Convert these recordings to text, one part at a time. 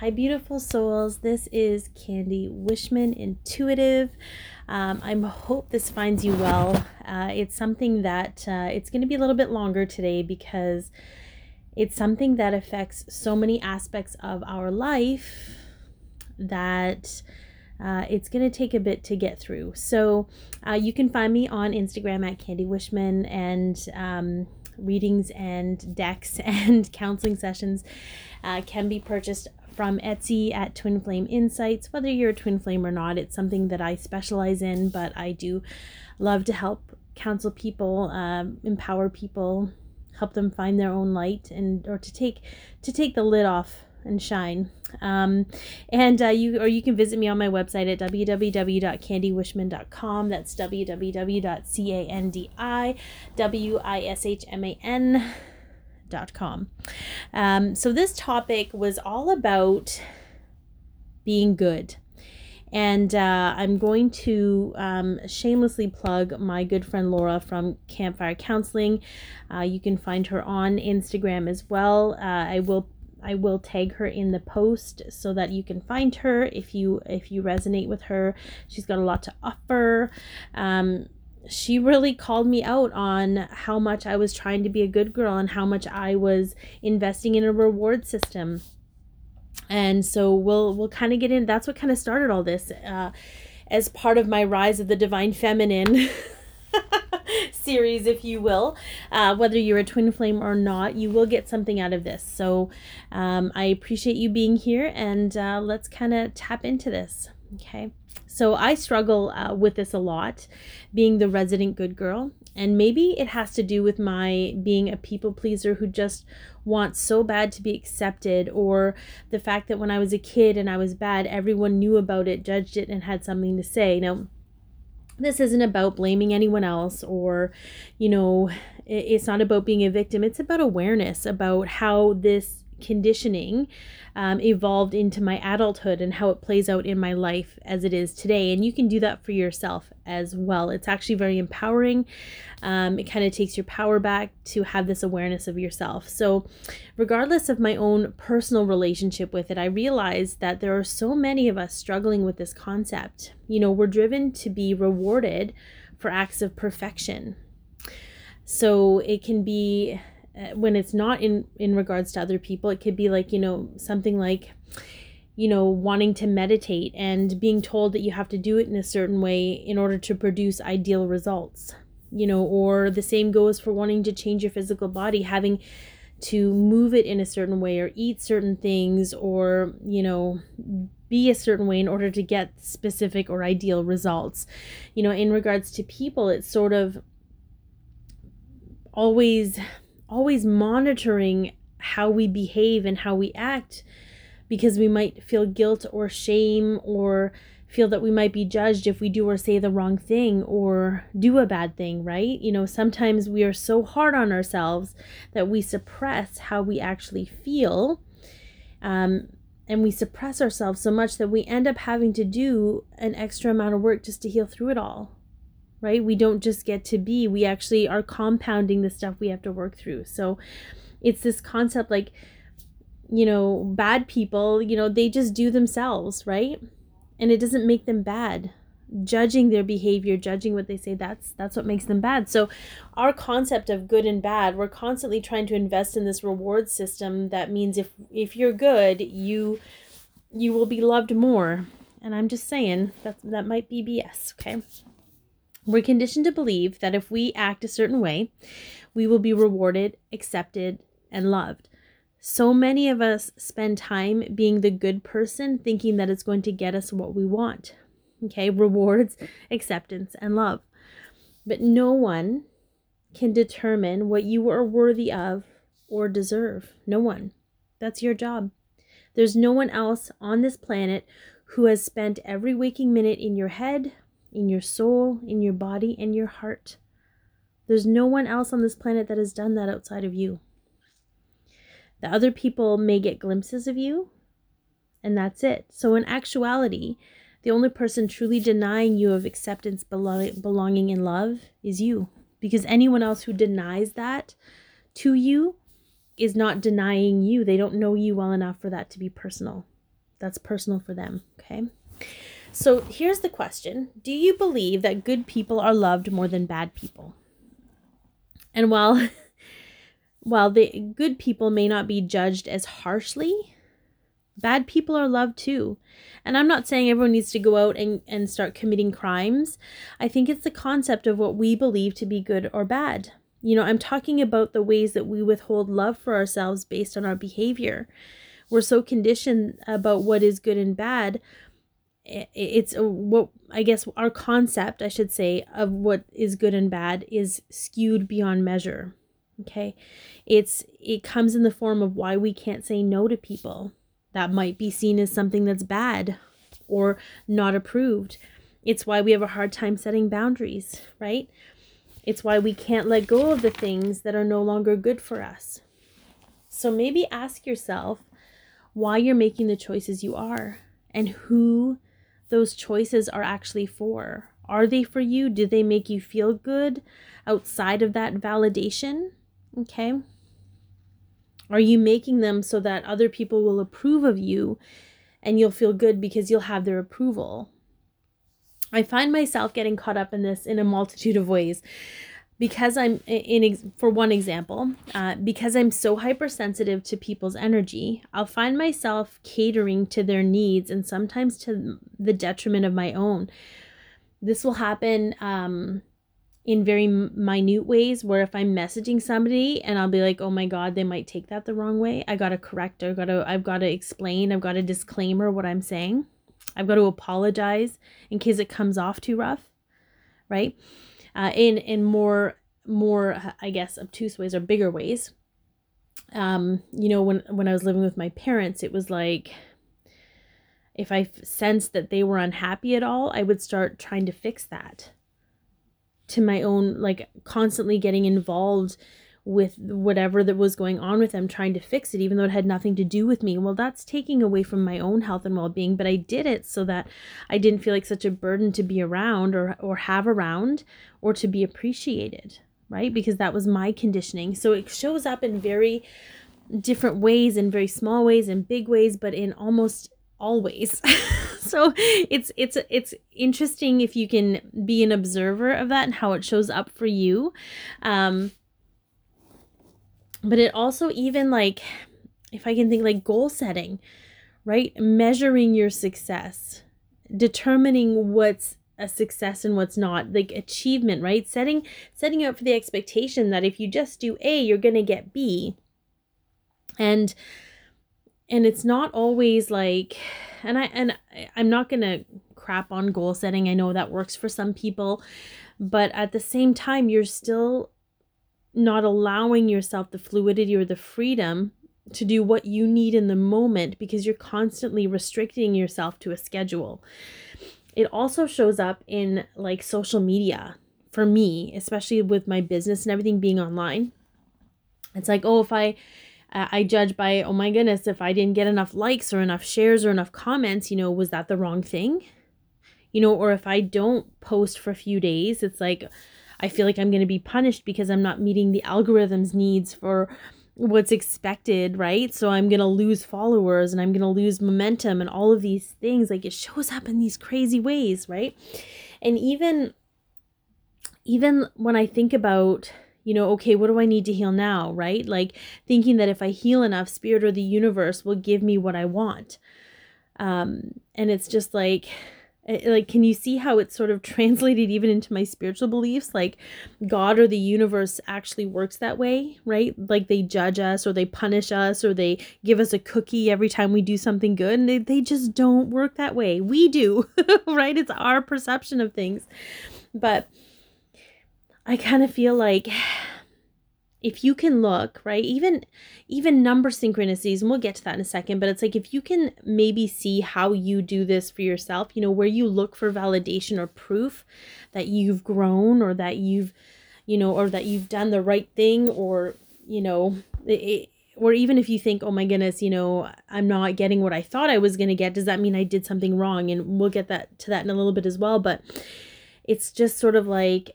Hi, beautiful souls. This is Candy Wishman, intuitive. I hope this finds you well. It's something that it's going to be a little bit longer today because it's something that affects so many aspects of our life that it's going to take a bit to get through. So you can find me on Instagram at Candy Wishman, and readings and decks and counseling sessions can be purchased from Etsy at Twin Flame Insights. Whether you're a twin flame or not, it's something that I specialize in, but I do love to help counsel people, empower people, help them find their own light, and or to take the lid off and shine. You can visit me on my website at www.candywishman.com. That's www.candiwishman.com. So this topic was all about being good. And I'm going to shamelessly plug my good friend Laura from Campfire Counseling. You can find her on Instagram as well. I will tag her in the post so that you can find her if you resonate with her. She's got a lot to offer. She really called me out on how much I was trying to be a good girl and how much I was investing in a reward system. And so we'll kind of get in. That's what kind of started all this as part of my Rise of the Divine Feminine series, if you will. Whether you're a twin flame or not, you will get something out of this. So I appreciate you being here, and let's kind of tap into this. Okay. So I struggle with this a lot, being the resident good girl. And maybe it has to do with my being a people pleaser who just wants so bad to be accepted, or the fact that when I was a kid and I was bad, everyone knew about it, judged it, and had something to say. Now, this isn't about blaming anyone else, or, you know, it's not about being a victim. It's about awareness about how this conditioning evolved into my adulthood and how it plays out in my life as it is today. And you can do that for yourself as well. It's actually very empowering. It kind of takes your power back to have this awareness of yourself. So regardless of my own personal relationship with it, I realized that there are so many of us struggling with this concept. You know, we're driven to be rewarded for acts of perfection. So it can be, when it's not in regards to other people, it could be like, you know, something like, you know, wanting to meditate and being told that you have to do it in a certain way in order to produce ideal results, you know, or the same goes for wanting to change your physical body, having to move it in a certain way or eat certain things or, you know, be a certain way in order to get specific or ideal results. You know, in regards to people, it's sort of always monitoring how we behave and how we act, because we might feel guilt or shame or feel that we might be judged if we do or say the wrong thing or do a bad thing, right? You know, sometimes we are so hard on ourselves that we suppress how we actually feel, and we suppress ourselves so much that we end up having to do an extra amount of work just to heal through it all. Right? We don't just get to be, we actually are compounding the stuff we have to work through. So it's this concept like, you know, bad people, you know, they just do themselves, right? And it doesn't make them bad. Judging their behavior, judging what they say, that's what makes them bad. So our concept of good and bad, we're constantly trying to invest in this reward system. That means if you're good, you will be loved more. And I'm just saying that might be BS, okay? We're conditioned to believe that if we act a certain way, we will be rewarded, accepted, and loved. So many of us spend time being the good person, thinking that it's going to get us what we want. Okay, rewards, acceptance, and love. But no one can determine what you are worthy of or deserve. No one. That's your job. There's no one else on this planet who has spent every waking minute in your head, in your soul, in your body, and your heart. There's no one else on this planet that has done that outside of you. The other people may get glimpses of you, and that's it. So in actuality, the only person truly denying you of acceptance, belonging, and love is you. Because anyone else who denies that to you is not denying you. They don't know you well enough for that to be personal. That's personal for them, okay? So here's the question. Do you believe that good people are loved more than bad people? And while the good people may not be judged as harshly, bad people are loved too. And I'm not saying everyone needs to go out and start committing crimes. I think it's the concept of what we believe to be good or bad. You know, I'm talking about the ways that we withhold love for ourselves based on our behavior. We're so conditioned about what is good and bad. It's what I guess our concept, I should say, of what is good and bad is skewed beyond measure. Okay, it comes in the form of why we can't say no to people. That might be seen as something that's bad or not approved. It's why we have a hard time setting boundaries, right? It's why we can't let go of the things that are no longer good for us. So maybe ask yourself why you're making the choices you are and who those choices are actually for. Are they for you? Do they make you feel good outside of that validation? Okay. Are you making them so that other people will approve of you and you'll feel good because you'll have their approval? I find myself getting caught up in this in a multitude of ways because because I'm so hypersensitive to people's energy, I'll find myself catering to their needs and sometimes to the detriment of my own. This will happen in very minute ways where if I'm messaging somebody and I'll be like, oh my God, they might take that the wrong way. I got to correct. I've got to explain. I've got to disclaimer what I'm saying. I've got to apologize in case it comes off too rough, right? In more, I guess, obtuse ways or bigger ways. You know, when I was living with my parents, it was like, if I sensed that they were unhappy at all, I would start trying to fix that to my own, like constantly getting involved with whatever that was going on with them, trying to fix it, even though it had nothing to do with me. Well, that's taking away from my own health and well-being, but I did it so that I didn't feel like such a burden to be around or have around or to be appreciated, right? Because that was my conditioning. So it shows up in very different ways, in very small ways, in big ways, but in almost always. So it's interesting if you can be an observer of that and how it shows up for you. But it also even like, if I can think like goal setting, right? Measuring your success, determining what's a success and what's not, like achievement, right? Setting up for the expectation that if you just do A, you're going to get B. And it's not always like, I'm not going to crap on goal setting. I know that works for some people, but at the same time, you're still not allowing yourself the fluidity or the freedom to do what you need in the moment because you're constantly restricting yourself to a schedule. It also shows up in like social media for me, especially with my business and everything being online. It's like, oh, if I judge by, oh my goodness, if I didn't get enough likes or enough shares or enough comments, you know, was that the wrong thing? You know, or if I don't post for a few days, it's like, I feel like I'm going to be punished because I'm not meeting the algorithm's needs for what's expected, right? So I'm going to lose followers and I'm going to lose momentum and all of these things. Like it shows up in these crazy ways, right? And even when I think about, you know, okay, what do I need to heal now, right? Like thinking that if I heal enough, spirit or the universe will give me what I want. And it's just like, can you see how it's sort of translated even into my spiritual beliefs? Like God or the universe actually works that way, right? Like they judge us or they punish us or they give us a cookie every time we do something good. And they just don't work that way. We do, right? It's our perception of things. But I kind of feel like if you can look, right, even number synchronicities, and we'll get to that in a second, but it's like if you can maybe see how you do this for yourself, you know, where you look for validation or proof that you've grown or that you've, you know, or that you've done the right thing or, you know, or even if you think, oh my goodness, you know, I'm not getting what I thought I was going to get, does that mean I did something wrong? And we'll get to that in a little bit as well, but it's just sort of like,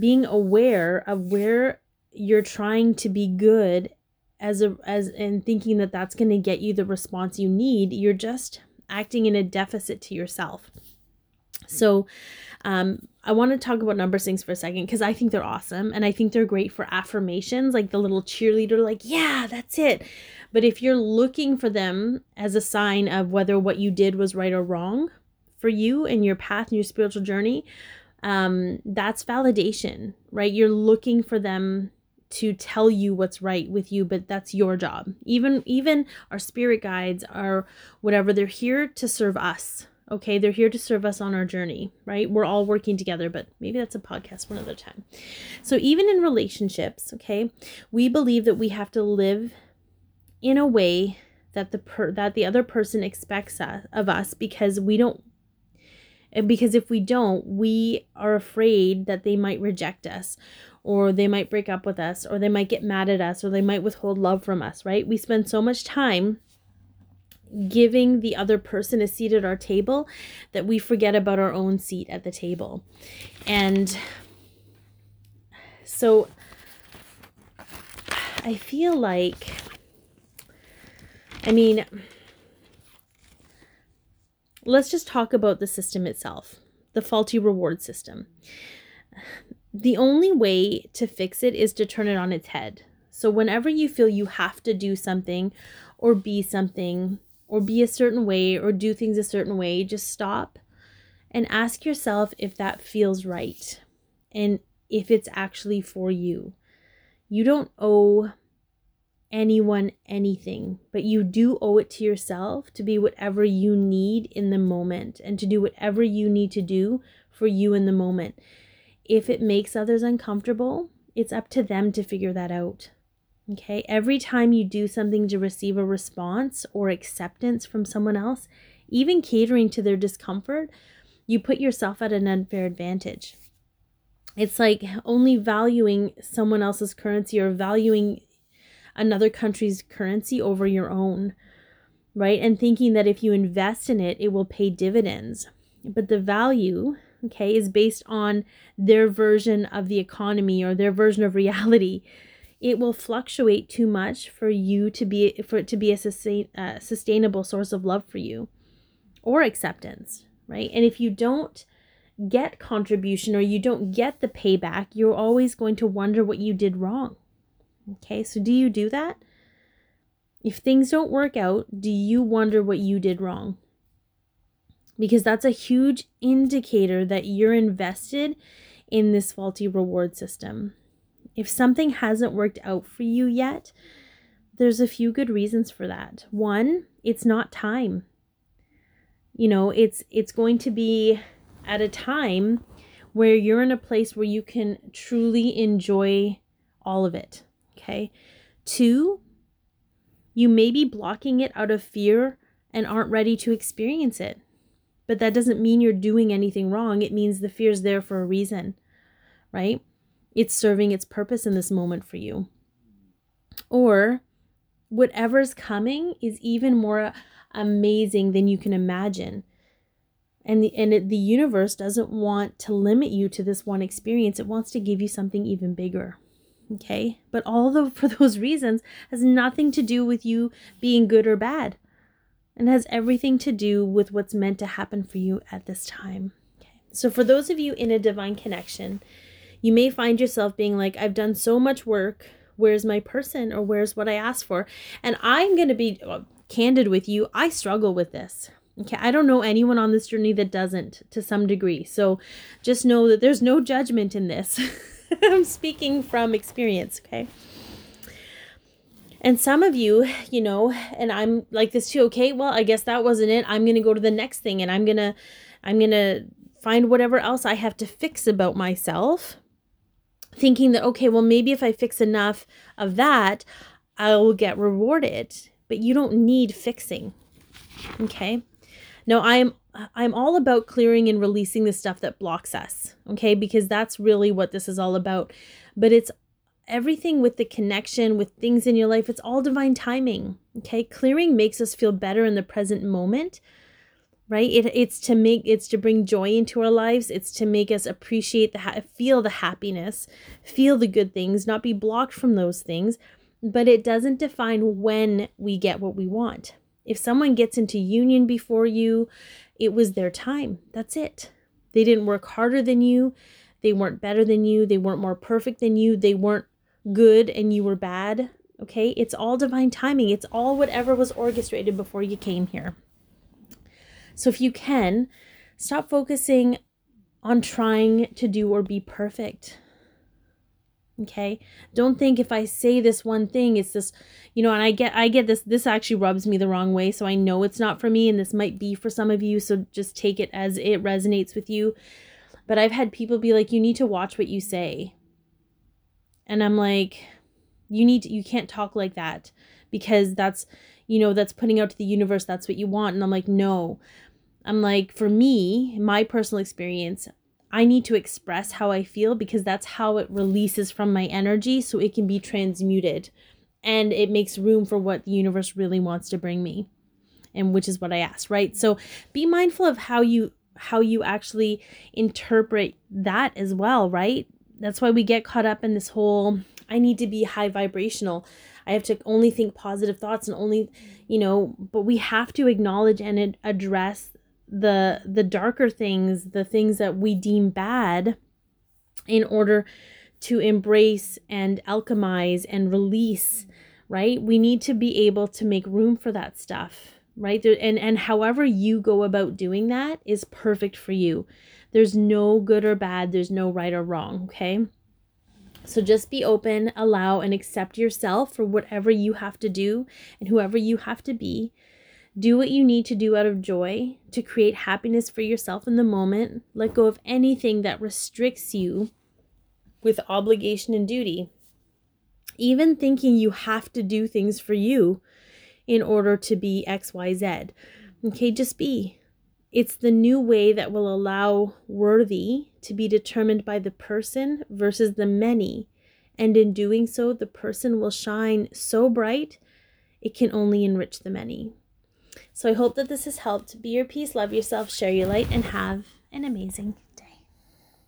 being aware of where you're trying to be good and thinking that that's going to get you the response you need, you're just acting in a deficit to yourself. So I want to talk about number 6 for a second, because I think they're awesome and I think they're great for affirmations, like the little cheerleader, like, yeah, that's it. But if you're looking for them as a sign of whether what you did was right or wrong for you and your path and your spiritual journey, that's validation, right? You're looking for them to tell you what's right with you, but that's your job. Even our spirit guides are whatever, they're here to serve us. Okay, they're here to serve us on our journey, right? We're all working together, but maybe that's a podcast for another time. So even in relationships, okay, we believe that we have to live in a way that the other person expects of us because if we don't, we are afraid that they might reject us, or they might break up with us, or they might get mad at us, or they might withhold love from us, right? We spend so much time giving the other person a seat at our table that we forget about our own seat at the table. And so I feel like, let's just talk about the system itself, the faulty reward system. The only way to fix it is to turn it on its head. So whenever you feel you have to do something or be something, or be a certain way, or do things a certain way, just stop and ask yourself if that feels right and if it's actually for you. You don't owe anyone anything, but you do owe it to yourself to be whatever you need in the moment and to do whatever you need to do for you in the moment. If it makes others uncomfortable, it's up to them to figure that out. Okay, every time you do something to receive a response or acceptance from someone else, even catering to their discomfort, you put yourself at an unfair advantage. It's like only valuing someone else's currency or valuing another country's currency over your own, right? And thinking that if you invest in it, it will pay dividends. But the value, okay, is based on their version of the economy or their version of reality. It will fluctuate too much for it to be a sustainable source of love for you or acceptance, right? And if you don't get contribution or you don't get the payback, you're always going to wonder what you did wrong. Okay, so do you do that? If things don't work out, do you wonder what you did wrong? Because that's a huge indicator that you're invested in this faulty reward system. If something hasn't worked out for you yet, there's a few good reasons for that. One, it's not time. It's going to be at a time where you're in a place where you can truly enjoy all of it, okay? 2, you may be blocking it out of fear and aren't ready to experience it. But that doesn't mean you're doing anything wrong. It means the fear's there for a reason, right? It's serving its purpose in this moment for you. Or whatever's coming is even more amazing than you can imagine. And the universe doesn't want to limit you to this one experience. It wants to give you something even bigger. Okay? But for those reasons has nothing to do with you being good or bad. And has everything to do with what's meant to happen for you at this time. Okay? So for those of you in a divine connection, you may find yourself being like, I've done so much work. Where's my person? Or where's what I asked for? And I'm going to be candid with you. I struggle with this. Okay. I don't know anyone on this journey that doesn't to some degree. So just know that there's no judgment in this. I'm speaking from experience. Okay. And some of you, and I'm like this too. Okay. Well, I guess that wasn't it. I'm going to go to the next thing and I'm going to find whatever else I have to fix about myself. Thinking that, okay, well, maybe if I fix enough of that, I will get rewarded. But you don't need fixing, okay? Now, I'm all about clearing and releasing the stuff that blocks us, okay? Because that's really what this is all about. But it's everything with the connection, with things in your life, it's all divine timing, okay? Clearing makes us feel better in the present moment, right? It's to bring joy into our lives. It's to make us appreciate feel the happiness, feel the good things, not be blocked from those things. but it doesn't define when we get what we want. If someone gets into union before you, it was their time. That's it. They didn't work harder than you. They weren't better than you. They weren't more perfect than you. They weren't good and you were bad. Okay? It's all divine timing. It's all whatever was orchestrated before you came here. So if you can, stop focusing on trying to do or be perfect. Okay? Don't think if I say this one thing, it's this, you know, and I get this actually rubs me the wrong way. So I know it's not for me, and this might be for some of you. So just take it as it resonates with you. But I've had people be like, you need to watch what you say. And I'm like, you can't talk like that, because that's, you know, that's putting out to the universe. That's what you want. And I'm like, no, I'm like, for me, my personal experience, I need to express how I feel, because that's how it releases from my energy, so it can be transmuted and it makes room for what the universe really wants to bring me, and which is what I asked, right? So be mindful of how you actually interpret that as well, right? That's why we get caught up in this whole, I need to be high vibrational. I have to only think positive thoughts, and only, you know, but we have to acknowledge and address the darker things, the things that we deem bad, in order to embrace and alchemize and release, right? We need to be able to make room for that stuff, right? And however you go about doing that is perfect for you. There's no good or bad. There's no right or wrong, okay? So just be open, allow, and accept yourself for whatever you have to do and whoever you have to be. Do what you need to do out of joy to create happiness for yourself in the moment. Let go of anything that restricts you with obligation and duty. Even thinking you have to do things for you in order to be X, Y, Z. Okay, just be. It's the new way that will allow worthy to be determined by the person versus the many. And in doing so, the person will shine so bright, it can only enrich the many. So I hope that this has helped. Be your peace, love yourself, share your light, and have an amazing day.